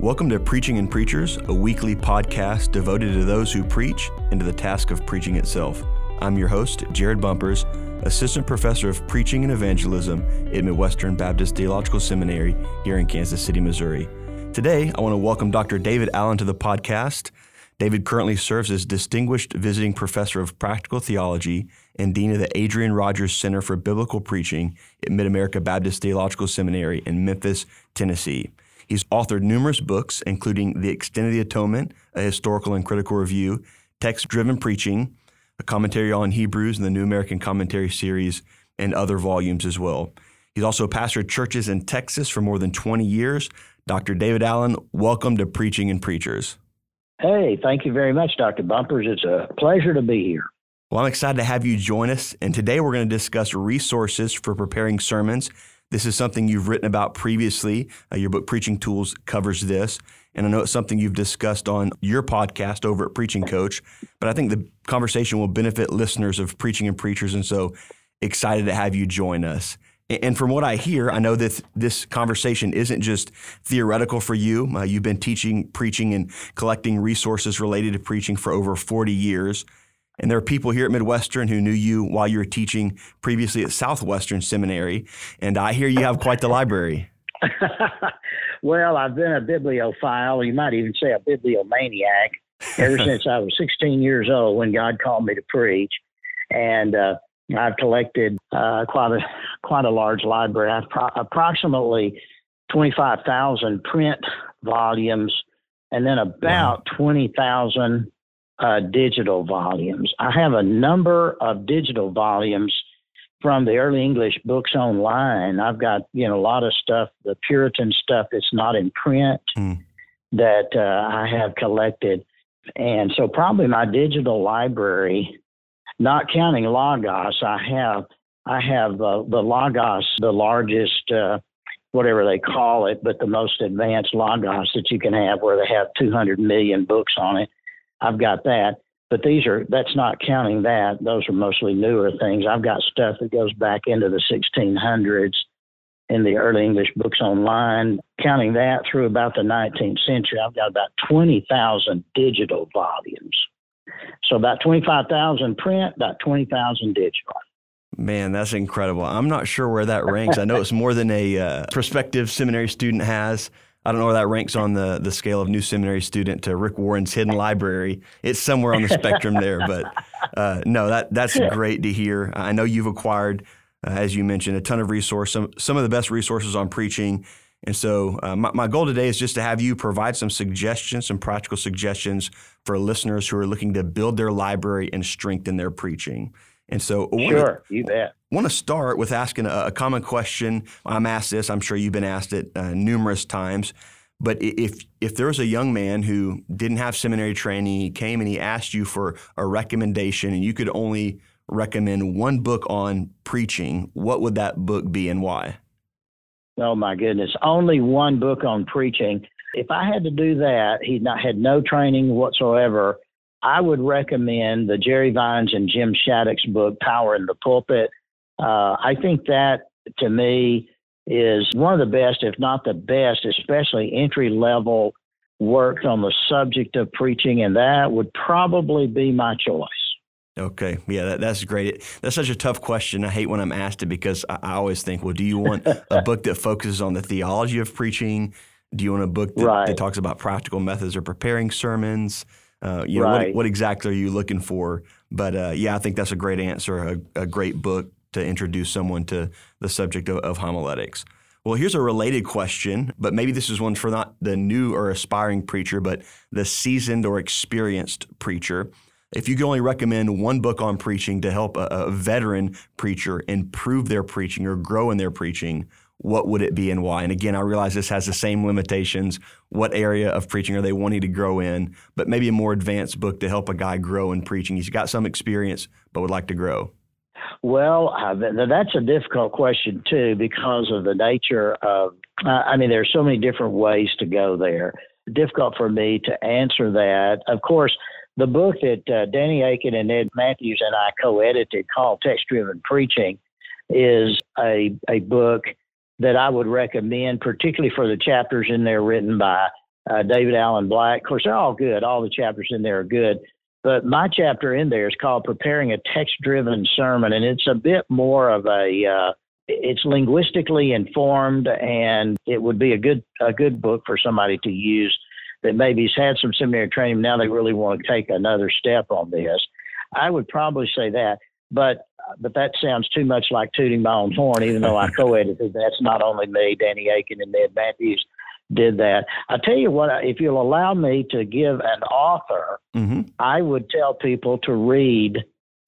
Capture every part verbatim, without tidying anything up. Welcome to Preaching and Preachers, a weekly podcast devoted to those who preach and to the task of preaching itself. I'm your host, Jared Bumpers, Assistant Professor of Preaching and Evangelism at Midwestern Baptist Theological Seminary here in Kansas City, Missouri. Today, I want to welcome Doctor David Allen to the podcast. David currently serves as Distinguished Visiting Professor of Practical Theology and Dean of the Adrian Rogers Center for Biblical Preaching at Mid-America Baptist Theological Seminary in Memphis, Tennessee. He's authored numerous books, including The Extent of the Atonement, A Historical and Critical Review, Text-Driven Preaching, a commentary on Hebrews and the New American Commentary series, and other volumes as well. He's also pastored churches in Texas for more than twenty years. Doctor David Allen, welcome to Preaching and Preachers. Hey, thank you very much, Doctor Bumpers. It's a pleasure to be here. Well, I'm excited to have you join us, and today we're going to discuss resources for preparing sermons. This is something you've written about previously. Uh, your book, Preaching Tools, covers this. And I know it's something you've discussed on your podcast over at Preaching Coach, but I think the conversation will benefit listeners of Preaching and Preachers, and so excited to have you join us. And from what I hear, I know that this conversation isn't just theoretical for you. Uh, you've been teaching, preaching, and collecting resources related to preaching for over forty years. And there are people here at Midwestern who knew you while you were teaching previously at Southwestern Seminary, and I hear you have quite the library. Well, I've been a bibliophile, you might even say a bibliomaniac, ever since I was sixteen years old when God called me to preach. And uh, I've collected uh, quite, a, quite a large library. I've pro- approximately twenty-five thousand print volumes, and then about wow. twenty thousand Uh, digital volumes. I have a number of digital volumes from the Early English Books Online. I've got, you know, a lot of stuff, the Puritan stuff that's not in print mm. that uh, I have collected. And so probably my digital library, not counting Logos, I have, I have uh, the Logos, the largest, uh, whatever they call it, but the most advanced Logos that you can have, where they have two hundred million books on it. I've got that, but these are, that's not counting that. Those are mostly newer things. I've got stuff that goes back into the sixteen hundreds in the Early English Books Online. Counting that through about the nineteenth century, I've got about twenty thousand digital volumes. So about twenty-five thousand print, about twenty thousand digital. Man, that's incredible. I'm not sure where that ranks. I know it's more than a uh, prospective seminary student has. I don't know where that ranks on the, the scale of new seminary student to Rick Warren's hidden library. It's somewhere on the spectrum there, but uh, no, that that's great to hear. I know you've acquired, uh, as you mentioned, a ton of resources, some, some of the best resources on preaching. And so uh, my, my goal today is just to have you provide some suggestions, some practical suggestions for listeners who are looking to build their library and strengthen their preaching. And so I want, sure, to, you bet. I want to start with asking a, a common question. I'm asked this. I'm sure you've been asked it uh, numerous times. But if if there was a young man who didn't have seminary training, he came and he asked you for a recommendation, and you could only recommend one book on preaching, what would that book be and why? Oh, my goodness. Only one book on preaching. If I had to do that, he'd not had no training whatsoever, I would recommend the Jerry Vines and Jim Shattuck's book, Power in the Pulpit. Uh, I think that, to me, is one of the best, if not the best, especially entry-level work on the subject of preaching, and that would probably be my choice. Okay. Yeah, that, that's great. That's such a tough question. I hate when I'm asked it, because I, I always think, well, do you want a book that focuses on the theology of preaching? Do you want a book that, right. that talks about practical methods of preparing sermons? Uh, you know, right. what, what exactly are you looking for? But uh, yeah, I think that's a great answer, a, a great book to introduce someone to the subject of, of homiletics. Well, here's a related question, but maybe this is one for not the new or aspiring preacher, but the seasoned or experienced preacher. If you could only recommend one book on preaching to help a, a veteran preacher improve their preaching or grow in their preaching, what would it be and why? And again, I realize this has the same limitations. What area of preaching are they wanting to grow in? But maybe a more advanced book to help a guy grow in preaching. He's got some experience, but would like to grow. Well, that's a difficult question, too, because of the nature of, I mean, there's so many different ways to go there. Difficult for me to answer that. Of course, the book that uh, Danny Akin and Ed Matthews and I co-edited, called Text-Driven Preaching, is a a book that I would recommend, particularly for the chapters in there written by uh, David Allen Black. Of course, they're all good. All the chapters in there are good. But my chapter in there is called Preparing a Text-Driven Sermon, and it's a bit more of a, uh, it's linguistically informed, and it would be a good a good book for somebody to use that maybe's had some seminary training. Now they really want to take another step on this. I would probably say that, but but that sounds too much like tooting my own horn, even though I co-edited. That's not only me. Danny Akin and Ed Matthews did that. I tell you what, if you'll allow me to give an author, mm-hmm. I would tell people to read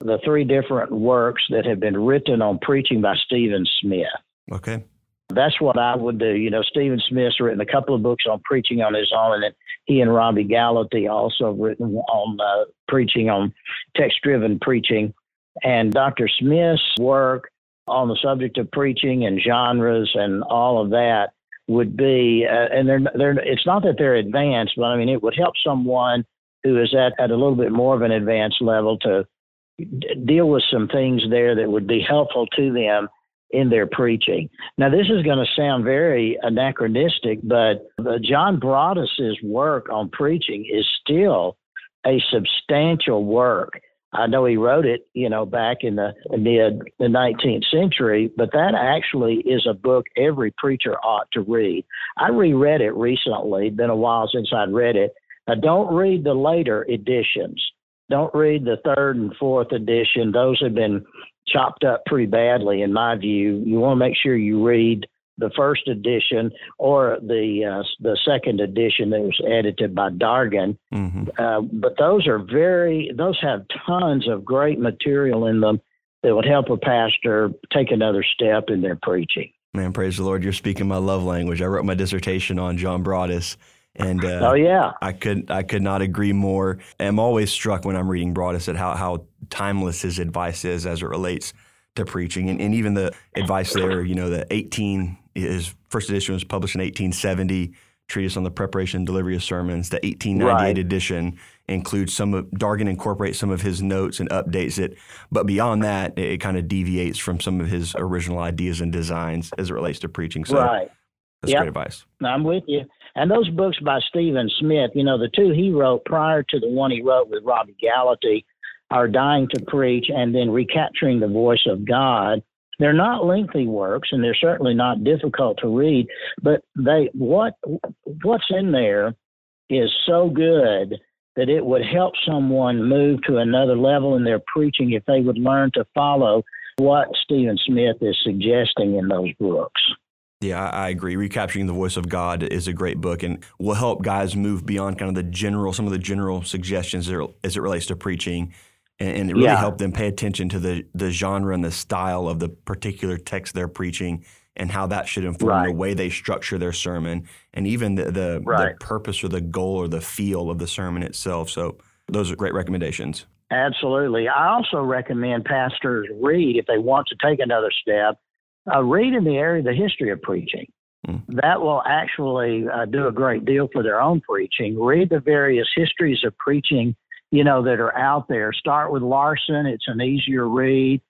the three different works that have been written on preaching by Stephen Smith. Okay. That's what I would do. You know, Stephen Smith's written a couple of books on preaching on his own, and then he and Robbie Gallaty also written on uh, preaching, on text-driven preaching. And Doctor Smith's work on the subject of preaching and genres and all of that would be, uh, and they're, they're, it's not that they're advanced, but I mean, it would help someone who is at, at a little bit more of an advanced level to d- deal with some things there that would be helpful to them in their preaching. Now, this is going to sound very anachronistic, but uh, John Broadus's work on preaching is still a substantial work. I know he wrote it, you know, back in the mid the nineteenth century, but that actually is a book every preacher ought to read. I reread it recently. Been a while since I'd read it. Now, don't read the later editions. Don't read the third and fourth edition. Those have been chopped up pretty badly, in my view. You want to make sure you read the first edition or the uh, the second edition that was edited by Dargan. Mm-hmm. Uh, but those are very, those have tons of great material in them that would help a pastor take another step in their preaching. Man, praise the Lord. You're speaking my love language. I wrote my dissertation on John Broadus. And uh, oh, yeah. I could I could not agree more. I'm always struck when I'm reading Broadus at how, how timeless his advice is as it relates to preaching. And, and even the advice there, you know, the eighteen his first edition was published in eighteen seventy, Treatise on the Preparation and Delivery of Sermons. The eighteen ninety-eight right. edition includes some of, Dargan incorporates some of his notes and updates it. But beyond that, it, it kind of deviates from some of his original ideas and designs as it relates to preaching. So right. that's yep. great advice. I'm with you. And those books by Stephen Smith, you know, the two he wrote prior to the one he wrote with Robbie Gallaty are Dying to Preach and then Recapturing the Voice of God. They're not lengthy works, and they're certainly not difficult to read, but they what what's in there is so good that it would help someone move to another level in their preaching if they would learn to follow what Stephen Smith is suggesting in those books. Yeah, I agree. Recapturing the Voice of God is a great book and will help guys move beyond kind of the general, some of the general suggestions as it relates to preaching. And it really yeah. helped them pay attention to the, the genre and the style of the particular text they're preaching and how that should inform right. the way they structure their sermon and even the the, right. the purpose or the goal or the feel of the sermon itself. So those are great recommendations. Absolutely. I also recommend pastors read, if they want to take another step, uh, read in the area of the history of preaching. Mm. That will actually uh, do a great deal for their own preaching. Read the various histories of preaching, you know, that are out there. Start with Larson. It's an easier read,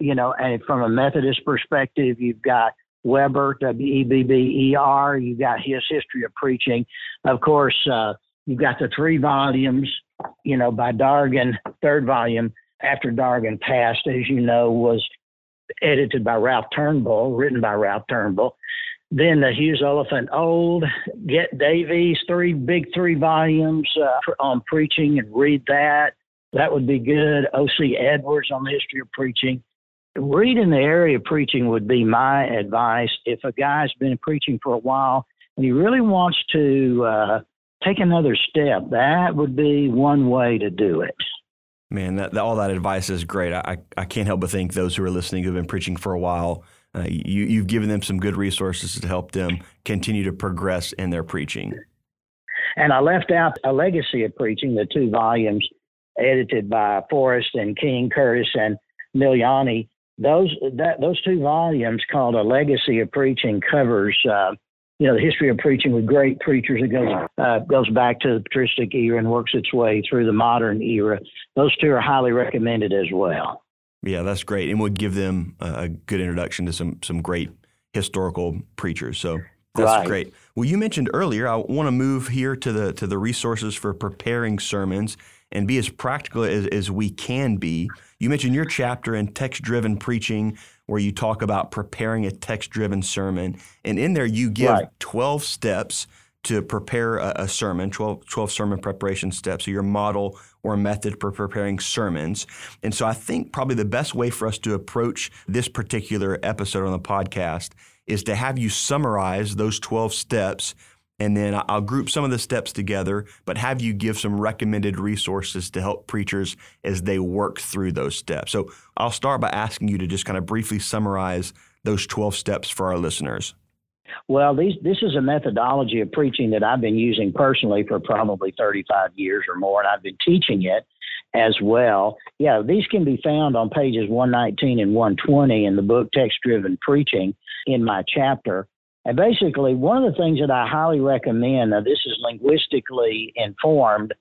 you know, and from a Methodist perspective, you've got Weber, W E B B E R. You've got his history of preaching. Of course, uh, you've got the three volumes, you know, by Dargan. Third volume after Dargan passed, as you know, was edited by Ralph Turnbull, written by Ralph Turnbull. Then the Hughes Oliphant Old, Get Davies, three big three volumes uh, on preaching, and read that. That would be good. O C Edwards on the history of preaching. Read in the area of preaching would be my advice. If a guy's been preaching for a while and he really wants to uh, take another step, that would be one way to do it. Man, that, that all that advice is great. I, I can't help but think those who are listening who have been preaching for a while, Uh, you, you've given them some good resources to help them continue to progress in their preaching. And I left out A Legacy of Preaching, the two volumes edited by Forrest and King, Curtis and Miliani. Those that those two volumes called A Legacy of Preaching covers, uh, you know, the history of preaching with great preachers. It goes, uh, goes back to the patristic era and works its way through the modern era. Those two are highly recommended as well. Yeah, that's great. And would give them a good introduction to some some great historical preachers. So That's right. Great. Well, you mentioned earlier, I want to move here to the to the resources for preparing sermons and be as practical as, as we can be. You mentioned your chapter in Text-Driven Preaching where you talk about preparing a text-driven sermon. And in there, you give right. twelve steps to prepare a, a sermon, twelve, twelve sermon preparation steps, so your model or method for preparing sermons. And so I think probably the best way for us to approach this particular episode on the podcast is to have you summarize those twelve steps, and then I'll group some of the steps together, but have you give some recommended resources to help preachers as they work through those steps. So I'll start by asking you to just kind of briefly summarize those twelve steps for our listeners. Well, these, this is a methodology of preaching that I've been using personally for probably thirty-five years or more, and I've been teaching it as well. Yeah, these can be found on pages one nineteen and one twenty in the book Text-Driven Preaching in my chapter. And basically, one of the things that I highly recommend, now this is linguistically informed,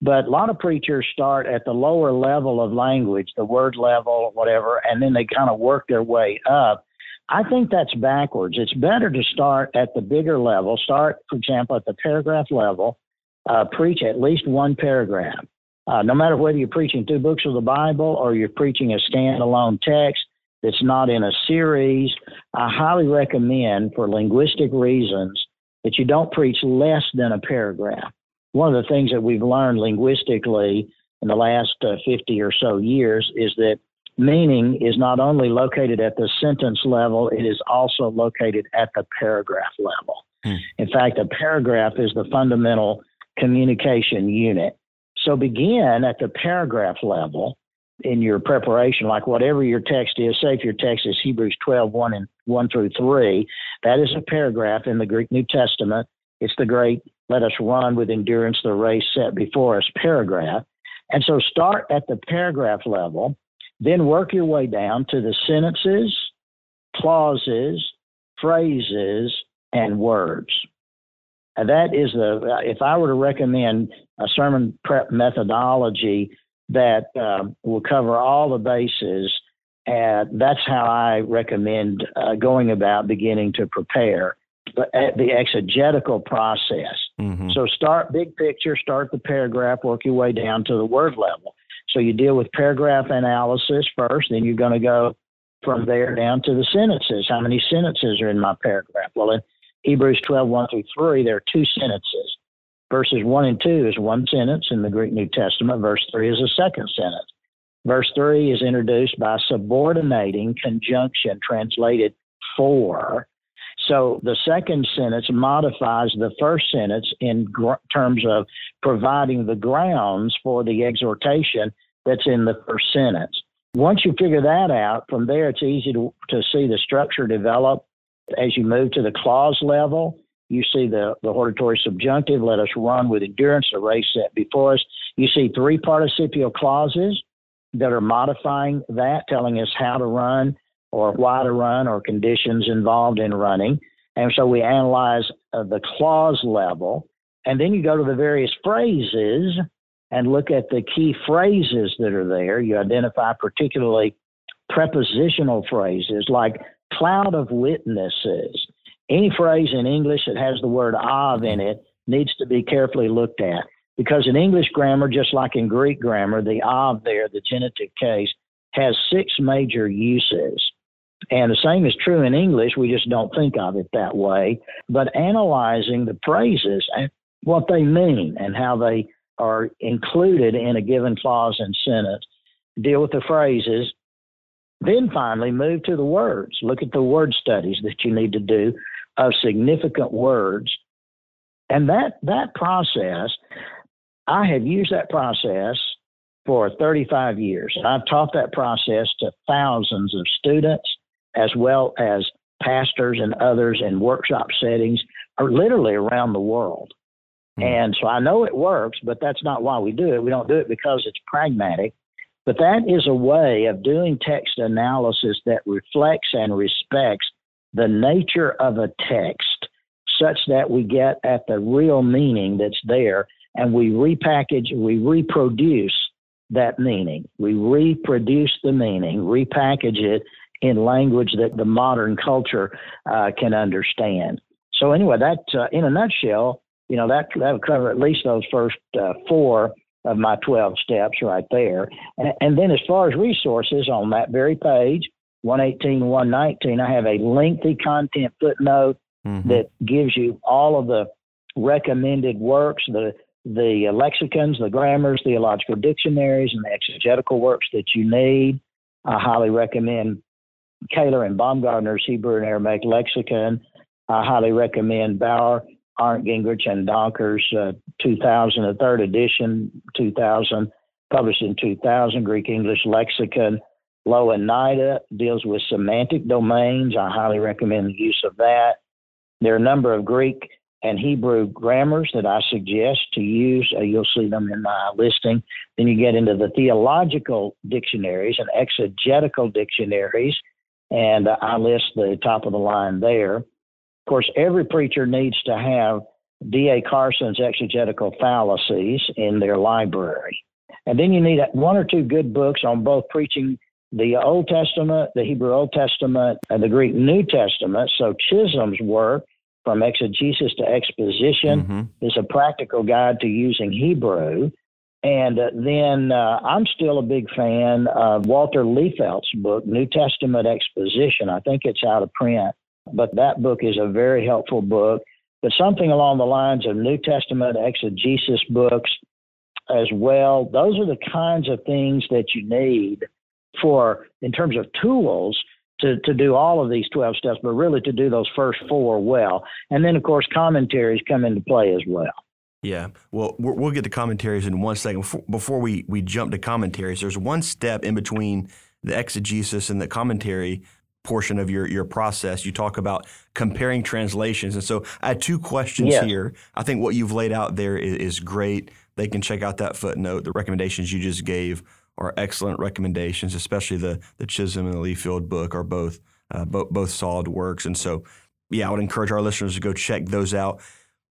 but a lot of preachers start at the lower level of language, the word level, whatever, and then they kind of work their way up. I think that's backwards. It's better to start at the bigger level. Start, for example, at the paragraph level. Uh, preach at least one paragraph. Uh, no matter whether you're preaching two books of the Bible or you're preaching a standalone text that's not in a series, I highly recommend for linguistic reasons that you don't preach less than a paragraph. One of the things that we've learned linguistically in the last uh, fifty or so years is that meaning is not only located at the sentence level, it is also located at the paragraph level. Hmm. In fact, a paragraph is the fundamental communication unit. So begin at the paragraph level in your preparation, like whatever your text is. Say if your text is Hebrews twelve, one and one through three, that is a paragraph in the Greek New Testament. It's the great, let us run with endurance the race set before us paragraph. And so start at the paragraph level. Then work your way down to the sentences, clauses, phrases, and words. And that is the, if I were to recommend a sermon prep methodology that uh, will cover all the bases, uh, that's how I recommend uh, going about beginning to prepare but at the exegetical process. Mm-hmm. So start big picture, start the paragraph, work your way down to the word level. So you deal with paragraph analysis first, then you're going to go from there down to the sentences. How many sentences are in my paragraph? Well, in Hebrews twelve, one through three, there are two sentences. Verses one and two is one sentence in the Greek New Testament. Verse three is a second sentence. Verse three is introduced by subordinating conjunction, translated for. So the second sentence modifies the first sentence in gr- terms of providing the grounds for the exhortation that's in the first sentence. Once you figure that out, from there it's easy to, to see the structure develop. As you move to the clause level, you see the, the hortatory subjunctive, let us run with endurance, the race set before us. You see three participial clauses that are modifying that, telling us how to run or why to run or conditions involved in running. And so we analyze uh, the clause level. And then you go to the various phrases and look at the key phrases that are there. You identify particularly prepositional phrases like cloud of witnesses. Any phrase in English that has the word of in it needs to be carefully looked at, because in English grammar, just like in Greek grammar, the of there, the genitive case, has six major uses. And the same is true in English. We just don't think of it that way. But analyzing the phrases and what they mean and how they are included in a given clause and sentence, deal with the phrases, then finally move to the words. Look at the word studies that you need to do of significant words. And that that process, I have used that process for thirty-five years. And I've taught that process to thousands of students, as well as pastors and others in workshop settings, or literally around the world. Mm-hmm. And so I know it works, but that's not why we do it. We don't do it because it's pragmatic. But that is a way of doing text analysis that reflects and respects the nature of a text such that we get at the real meaning that's there, and we repackage, we reproduce that meaning. We reproduce the meaning, repackage it in language that the modern culture uh, can understand. So anyway, that uh, in a nutshell, you know, that that would cover at least those first uh, four of my twelve steps right there. And, and then as far as resources on that very page, one eighteen, one nineteen, I have a lengthy content footnote mm-hmm. that gives you all of the recommended works, the the lexicons, the grammars, theological dictionaries, and the exegetical works that you need. I highly recommend Kaler and Baumgartner's Hebrew and Aramaic Lexicon. I highly recommend Bauer, Arndt, Gingrich, and Donker's uh, two thousand, the third edition, two thousand, published in two thousand, Greek English Lexicon. Low and Nida deals with semantic domains. I highly recommend the use of that. There are a number of Greek and Hebrew grammars that I suggest to use. Uh, you'll see them in my listing. Then you get into the theological dictionaries and exegetical dictionaries, and uh, I list the top of the line there. Of course, every preacher needs to have D A Carson's Exegetical Fallacies in their library. And then you need one or two good books on both preaching the Old Testament, the Hebrew Old Testament, and the Greek New Testament. So Chisholm's work, From Exegesis to Exposition, mm-hmm. is a practical guide to using Hebrew. And uh, then uh, I'm still a big fan of Walter Liefeld's book, New Testament Exposition. I think it's out of print, but that book is a very helpful book. But something along the lines of New Testament exegesis books as well. Those are the kinds of things that you need for, in terms of tools, to, to do all of these twelve steps, but really to do those first four well. And then, of course, commentaries come into play as well. Yeah. Well, we'll get to commentaries in one second. Before we, we jump to commentaries, there's one step in between the exegesis and the commentary portion of your, your process. You talk about comparing translations. And so I had two questions yeah. here. I think what you've laid out there is, is great. They can check out that footnote. The recommendations you just gave are excellent recommendations, especially the the Chisholm and the Liefield book are both uh, bo- both solid works. And so, yeah, I would encourage our listeners to go check those out.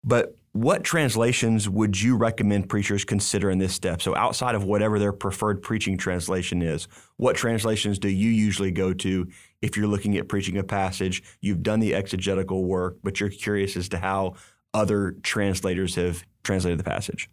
But what translations would you recommend preachers consider in this step? So outside of whatever their preferred preaching translation is, what translations do you usually go to if you're looking at preaching a passage? You've done the exegetical work, but you're curious as to how other translators have translated the passage.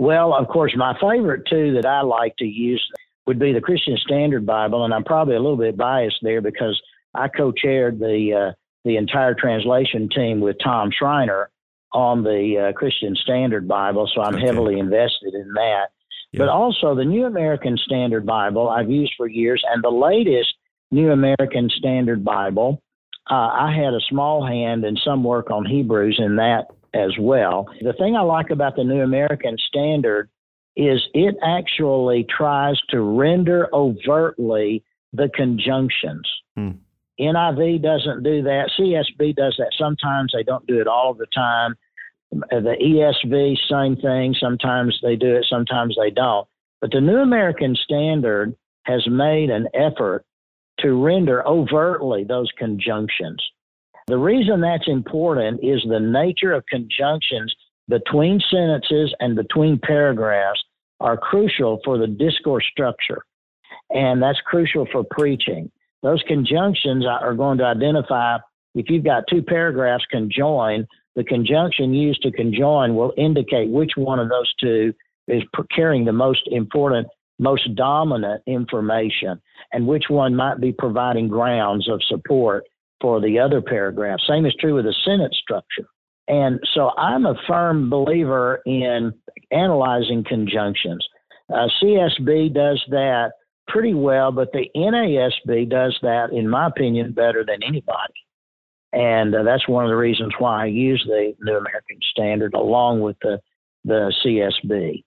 Well, of course, my favorite two that I like to use would be the Christian Standard Bible, and I'm probably a little bit biased there because I co-chaired the uh, the entire translation team with Tom Schreiner on the uh, Christian Standard Bible, so I'm okay. heavily invested in that. Yeah. But also the New American Standard Bible I've used for years, and the latest New American Standard Bible, uh, I had a small hand in some work on Hebrews in that as well. The thing I like about the New American Standard is it actually tries to render overtly the conjunctions. Hmm. N I V doesn't do that. C S B does that sometimes. They don't do it all the time. The E S V, same thing. Sometimes they do it, sometimes they don't. But the New American Standard has made an effort to render overtly those conjunctions. The reason that's important is the nature of conjunctions between sentences and between paragraphs are crucial for the discourse structure, and that's crucial for preaching. Those conjunctions are going to identify, if you've got two paragraphs conjoined, the conjunction used to conjoin will indicate which one of those two is carrying the most important, most dominant information, and which one might be providing grounds of support for the other paragraph. Same is true with the sentence structure. And so I'm a firm believer in analyzing conjunctions. Uh, C S B does that pretty well, but the N A S B does that, in my opinion, better than anybody. And uh, that's one of the reasons why I use the New American Standard along with the, the C S B.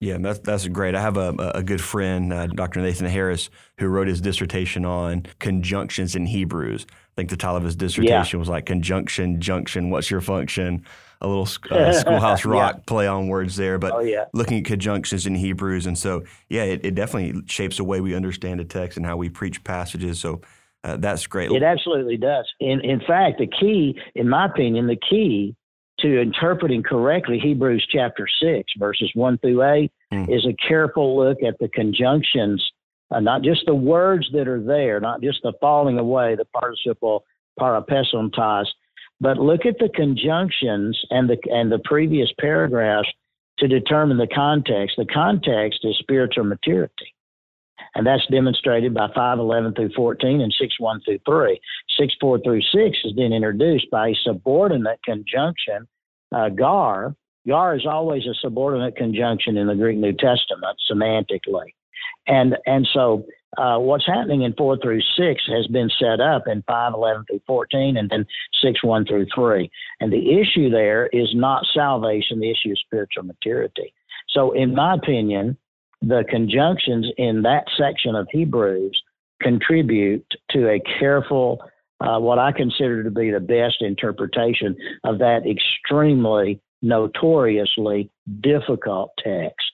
Yeah, that's, that's great. I have a, a good friend, uh, Doctor Nathan Harris, who wrote his dissertation on conjunctions in Hebrews. I think the title of his dissertation yeah. was like Conjunction, Junction, What's Your Function? A little uh, Schoolhouse Rock yeah. play on words there, but oh, yeah. looking at conjunctions in Hebrews. And so, yeah, it, it definitely shapes the way we understand a text and how we preach passages. So uh, that's great. It absolutely does. In, in fact, the key, in my opinion, the key to interpreting correctly Hebrews chapter six, verses one through eight, mm. is a careful look at the conjunctions, uh, not just the words that are there, not just the falling away, the participle, parapesontos, But look at the conjunctions and the and the previous paragraphs to determine the context. The context is spiritual maturity. And that's demonstrated by five eleven through fourteen and six one through three. six four through six is then introduced by a subordinate conjunction, uh, gar. Gar is always a subordinate conjunction in the Greek New Testament, semantically. And and so uh, what's happening in four through six has been set up in five eleven through fourteen and then six one through three. And the issue there is not salvation. The issue is spiritual maturity. So in my opinion, the conjunctions in that section of Hebrews contribute to a careful, uh, what I consider to be the best interpretation of that extremely notoriously difficult text.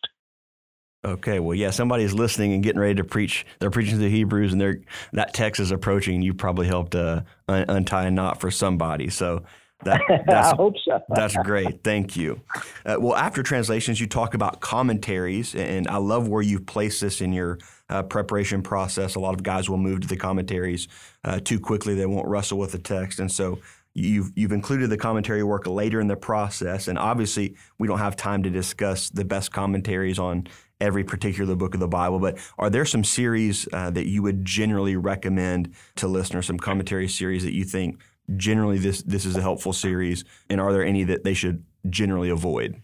Okay, well, yeah, somebody's listening and getting ready to preach. They're preaching to the Hebrews, and they're, that text is approaching, and you probably helped uh, un- untie a knot for somebody. So that, that's, I hope so. That's great. Thank you. Uh, well, after translations, you talk about commentaries, and I love where you place this in your uh, preparation process. A lot of guys will move to the commentaries uh, too quickly. They won't wrestle with the text, and so You've you've included the commentary work later in the process, and obviously we don't have time to discuss the best commentaries on every particular book of the Bible, but are there some series uh, that you would generally recommend to listeners, some commentary series that you think generally this, this is a helpful series, and are there any that they should generally avoid?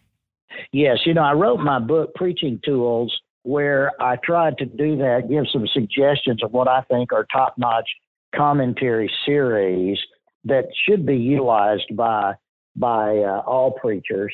Yes, you know, I wrote my book, Preaching Tools, where I tried to do that, give some suggestions of what I think are top-notch commentary series that should be utilized by by uh, all preachers.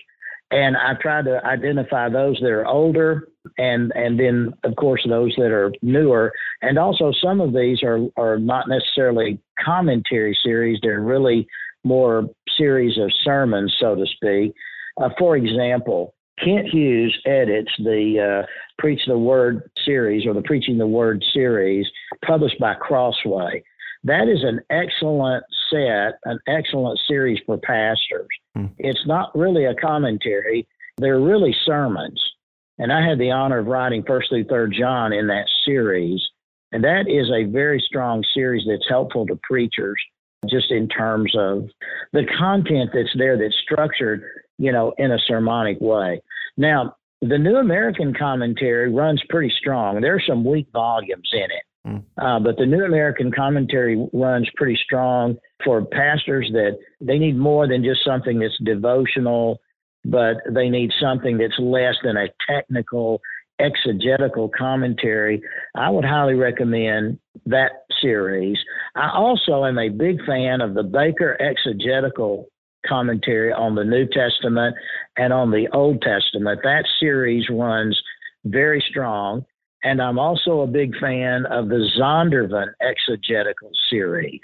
And I try to identify those that are older and and then, of course, those that are newer. And also some of these are, are not necessarily commentary series. They're really more series of sermons, so to speak. Uh, for example, Kent Hughes edits the uh, Preach the Word series or the Preaching the Word series published by Crossway. That is an excellent set, an excellent series for pastors. Hmm. It's not really a commentary. They're really sermons. And I had the honor of writing First through Third John in that series. And that is a very strong series that's helpful to preachers just in terms of the content that's there that's structured, you know, in a sermonic way. Now, the New American Commentary runs pretty strong. There are some weak volumes in it. Uh, but the New American Commentary runs pretty strong for pastors that they need more than just something that's devotional, but they need something that's less than a technical, exegetical commentary. I would highly recommend that series. I also am a big fan of the Baker Exegetical Commentary on the New Testament and on the Old Testament. That series runs very strong. And I'm also a big fan of the Zondervan Exegetical series.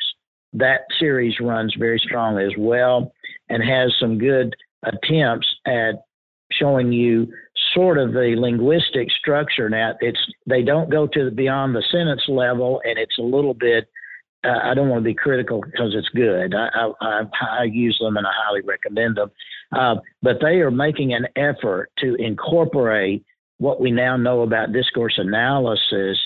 That series runs very strong as well and has some good attempts at showing you sort of the linguistic structure. Now, it's they don't go to beyond the sentence level, and it's a little bit, uh, I don't want to be critical because it's good. I, I, I use them and I highly recommend them. Uh, but they are making an effort to incorporate what we now know about discourse analysis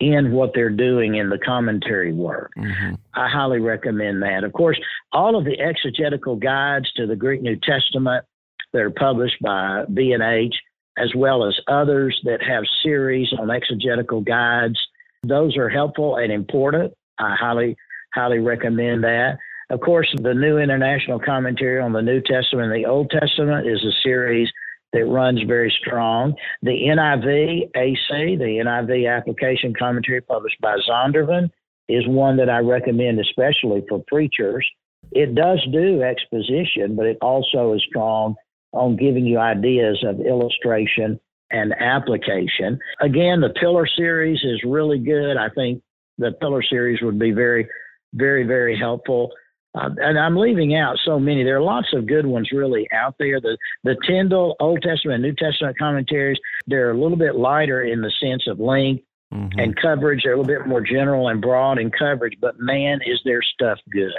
in what they're doing in the commentary work. Mm-hmm. I highly recommend that. Of course, all of the exegetical guides to the Greek New Testament that are published by B and H, as well as others that have series on exegetical guides, those are helpful and important. I highly, highly recommend that. Of course, the New International Commentary on the New Testament and the Old Testament is a series that runs very strong. The N I V A C, the N I V Application Commentary published by Zondervan, is one that I recommend especially for preachers. It does do exposition, but it also is strong on giving you ideas of illustration and application. Again, the Pillar Series is really good. I think the Pillar Series would be very, very, very helpful. Uh, and I'm leaving out so many. There are lots of good ones really out there. The the Tyndall Old Testament and New Testament commentaries, they're a little bit lighter in the sense of length mm-hmm. and coverage. They're a little bit more general and broad in coverage, but man, is their stuff good.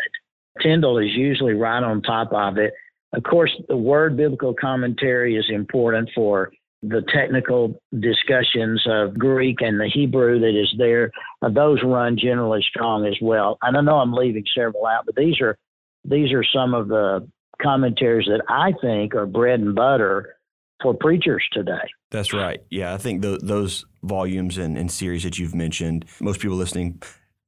Tyndall is usually right on top of it. Of course, the Word Biblical Commentary is important for the technical discussions of Greek and the Hebrew that is there, uh, those run generally strong as well. I don't know I'm leaving several out, but these are these are some of the commentaries that I think are bread and butter for preachers today. That's right. Yeah, I think the, those volumes and, and series that you've mentioned, most people listening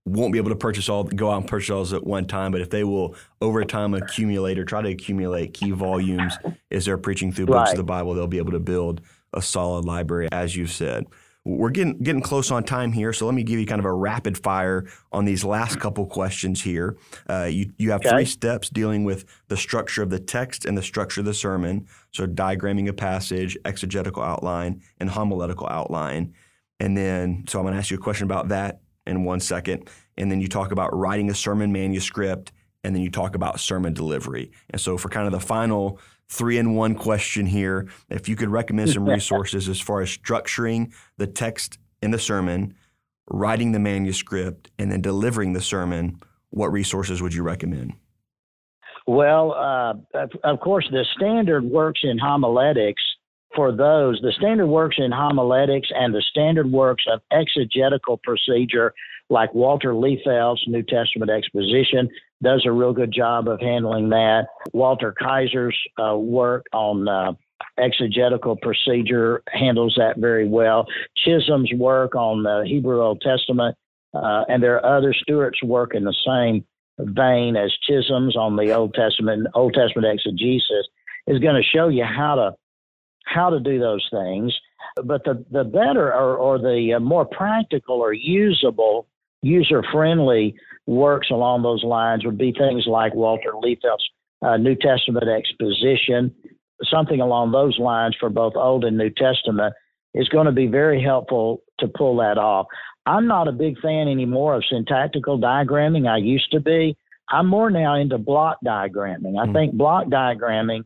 won't be able to purchase all, go out and purchase all those at one time, but if they will over time accumulate or try to accumulate key volumes as they're preaching through books right. of the Bible, they'll be able to build a solid library, as you've said. We're getting getting close on time here, so let me give you kind of a rapid fire on these last couple questions here. Uh, you, you have okay. three steps dealing with the structure of the text and the structure of the sermon, so diagramming a passage, exegetical outline, and homiletical outline. And then, so I'm going to ask you a question about that in one second, and then you talk about writing a sermon manuscript, and then you talk about sermon delivery. And so for kind of the final three-in-one question here, if you could recommend some resources as far as structuring the text in the sermon, writing the manuscript, and then delivering the sermon, what resources would you recommend? Well, uh, of, of course, the standard works in homiletics for those. The standard works in homiletics and the standard works of exegetical procedure, like Walter Liefeld's New Testament Exposition, does a real good job of handling that. Walter Kaiser's uh, work on uh, exegetical procedure handles that very well. Chisholm's work on the Hebrew Old Testament, uh, and there are other. Stewart's work in the same vein as Chisholm's on the Old Testament, Old Testament exegesis, is going to show you how to how to do those things. But the, the better or, or the more practical or usable, user-friendly works along those lines would be things like Walter Liefeld's uh, New Testament Exposition. Something along those lines for both Old and New Testament is going to be very helpful to pull that off. I'm not a big fan anymore of syntactical diagramming. I used to be. I'm more now into block diagramming. I mm-hmm. think block diagramming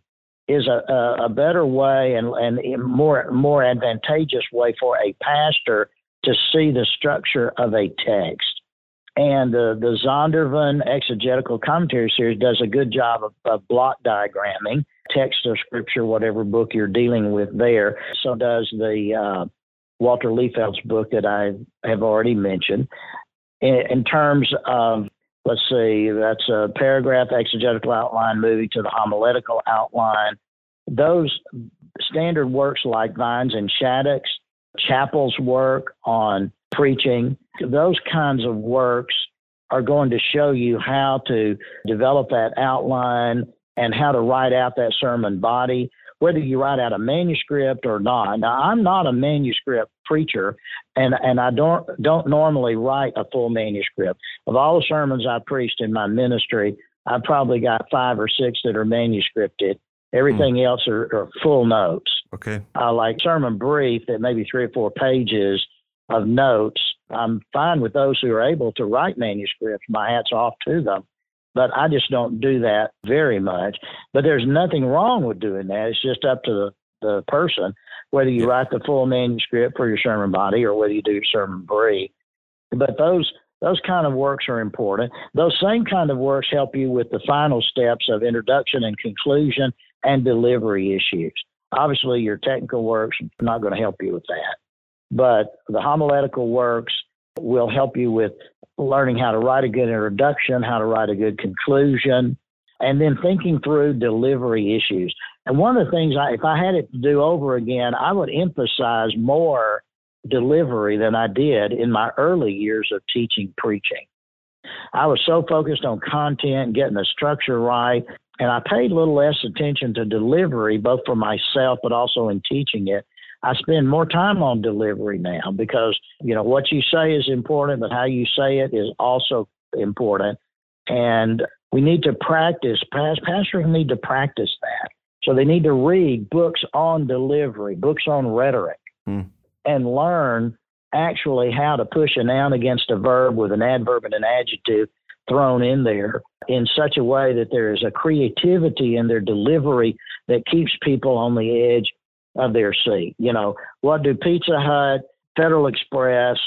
is a, a, a better way and, and more, more advantageous way for a pastor to see the structure of a text. And the, the Zondervan Exegetical Commentary Series does a good job of, of block diagramming, text of scripture, whatever book you're dealing with there. So does the uh, Walter Liefeld's book that I have already mentioned. In, in terms of, let's see, that's a paragraph exegetical outline moving to the homiletical outline. Those standard works like Vines and Shattuck's, Chappell's work on preaching, those kinds of works are going to show you how to develop that outline and how to write out that sermon body, whether you write out a manuscript or not. Now, I'm not a manuscript preacher, and, and I don't don't normally write a full manuscript. Of all the sermons I preached in my ministry, I probably got five or six that are manuscripted. Everything mm. else are, are full notes. Okay. I uh, like sermon brief that maybe three or four pages of notes. I'm fine with those who are able to write manuscripts. My hat's off to them. But I just don't do that very much. But there's nothing wrong with doing that. It's just up to the, the person, whether you yeah. write the full manuscript for your sermon body or whether you do your sermon brief. But those those kind of works are important. Those same kind of works help you with the final steps of introduction and conclusion and delivery issues. Obviously, your technical works are not going to help you with that. But the homiletical works will help you with learning how to write a good introduction, how to write a good conclusion, and then thinking through delivery issues. And one of the things, I, if I had it to do over again, I would emphasize more delivery than I did in my early years of teaching preaching. I was so focused on content, getting the structure right, and I paid a little less attention to delivery, both for myself but also in teaching it. I spend more time on delivery now because, you know, what you say is important, but how you say it is also important. And we need to practice, pastors need to practice that. So they need to read books on delivery, books on rhetoric, hmm. and learn actually how to push a noun against a verb with an adverb and an adjective thrown in there in such a way that there is a creativity in their delivery that keeps people on the edge of their seat. You know, what do Pizza Hut, Federal Express,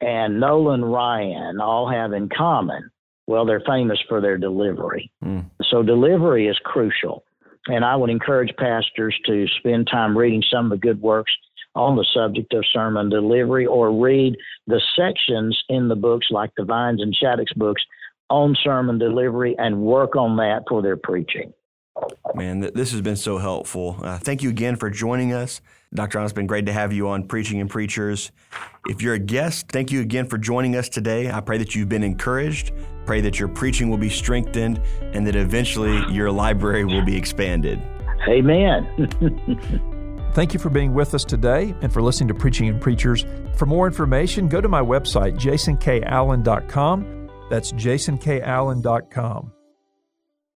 and Nolan Ryan all have in common? Well, they're famous for their delivery. Mm. So delivery is crucial. And I would encourage pastors to spend time reading some of the good works on the subject of sermon delivery, or read the sections in the books like the Vines and Shattuck's books on sermon delivery and work on that for their preaching. Man, this has been so helpful. Uh, thank you again for joining us. Doctor Allen, it's been great to have you on Preaching and Preachers. If you're a guest, thank you again for joining us today. I pray that you've been encouraged, pray that your preaching will be strengthened, and that eventually your library will be expanded. Amen. Thank you for being with us today and for listening to Preaching and Preachers. For more information, go to my website, jason k allen dot com. That's jason k allen dot com.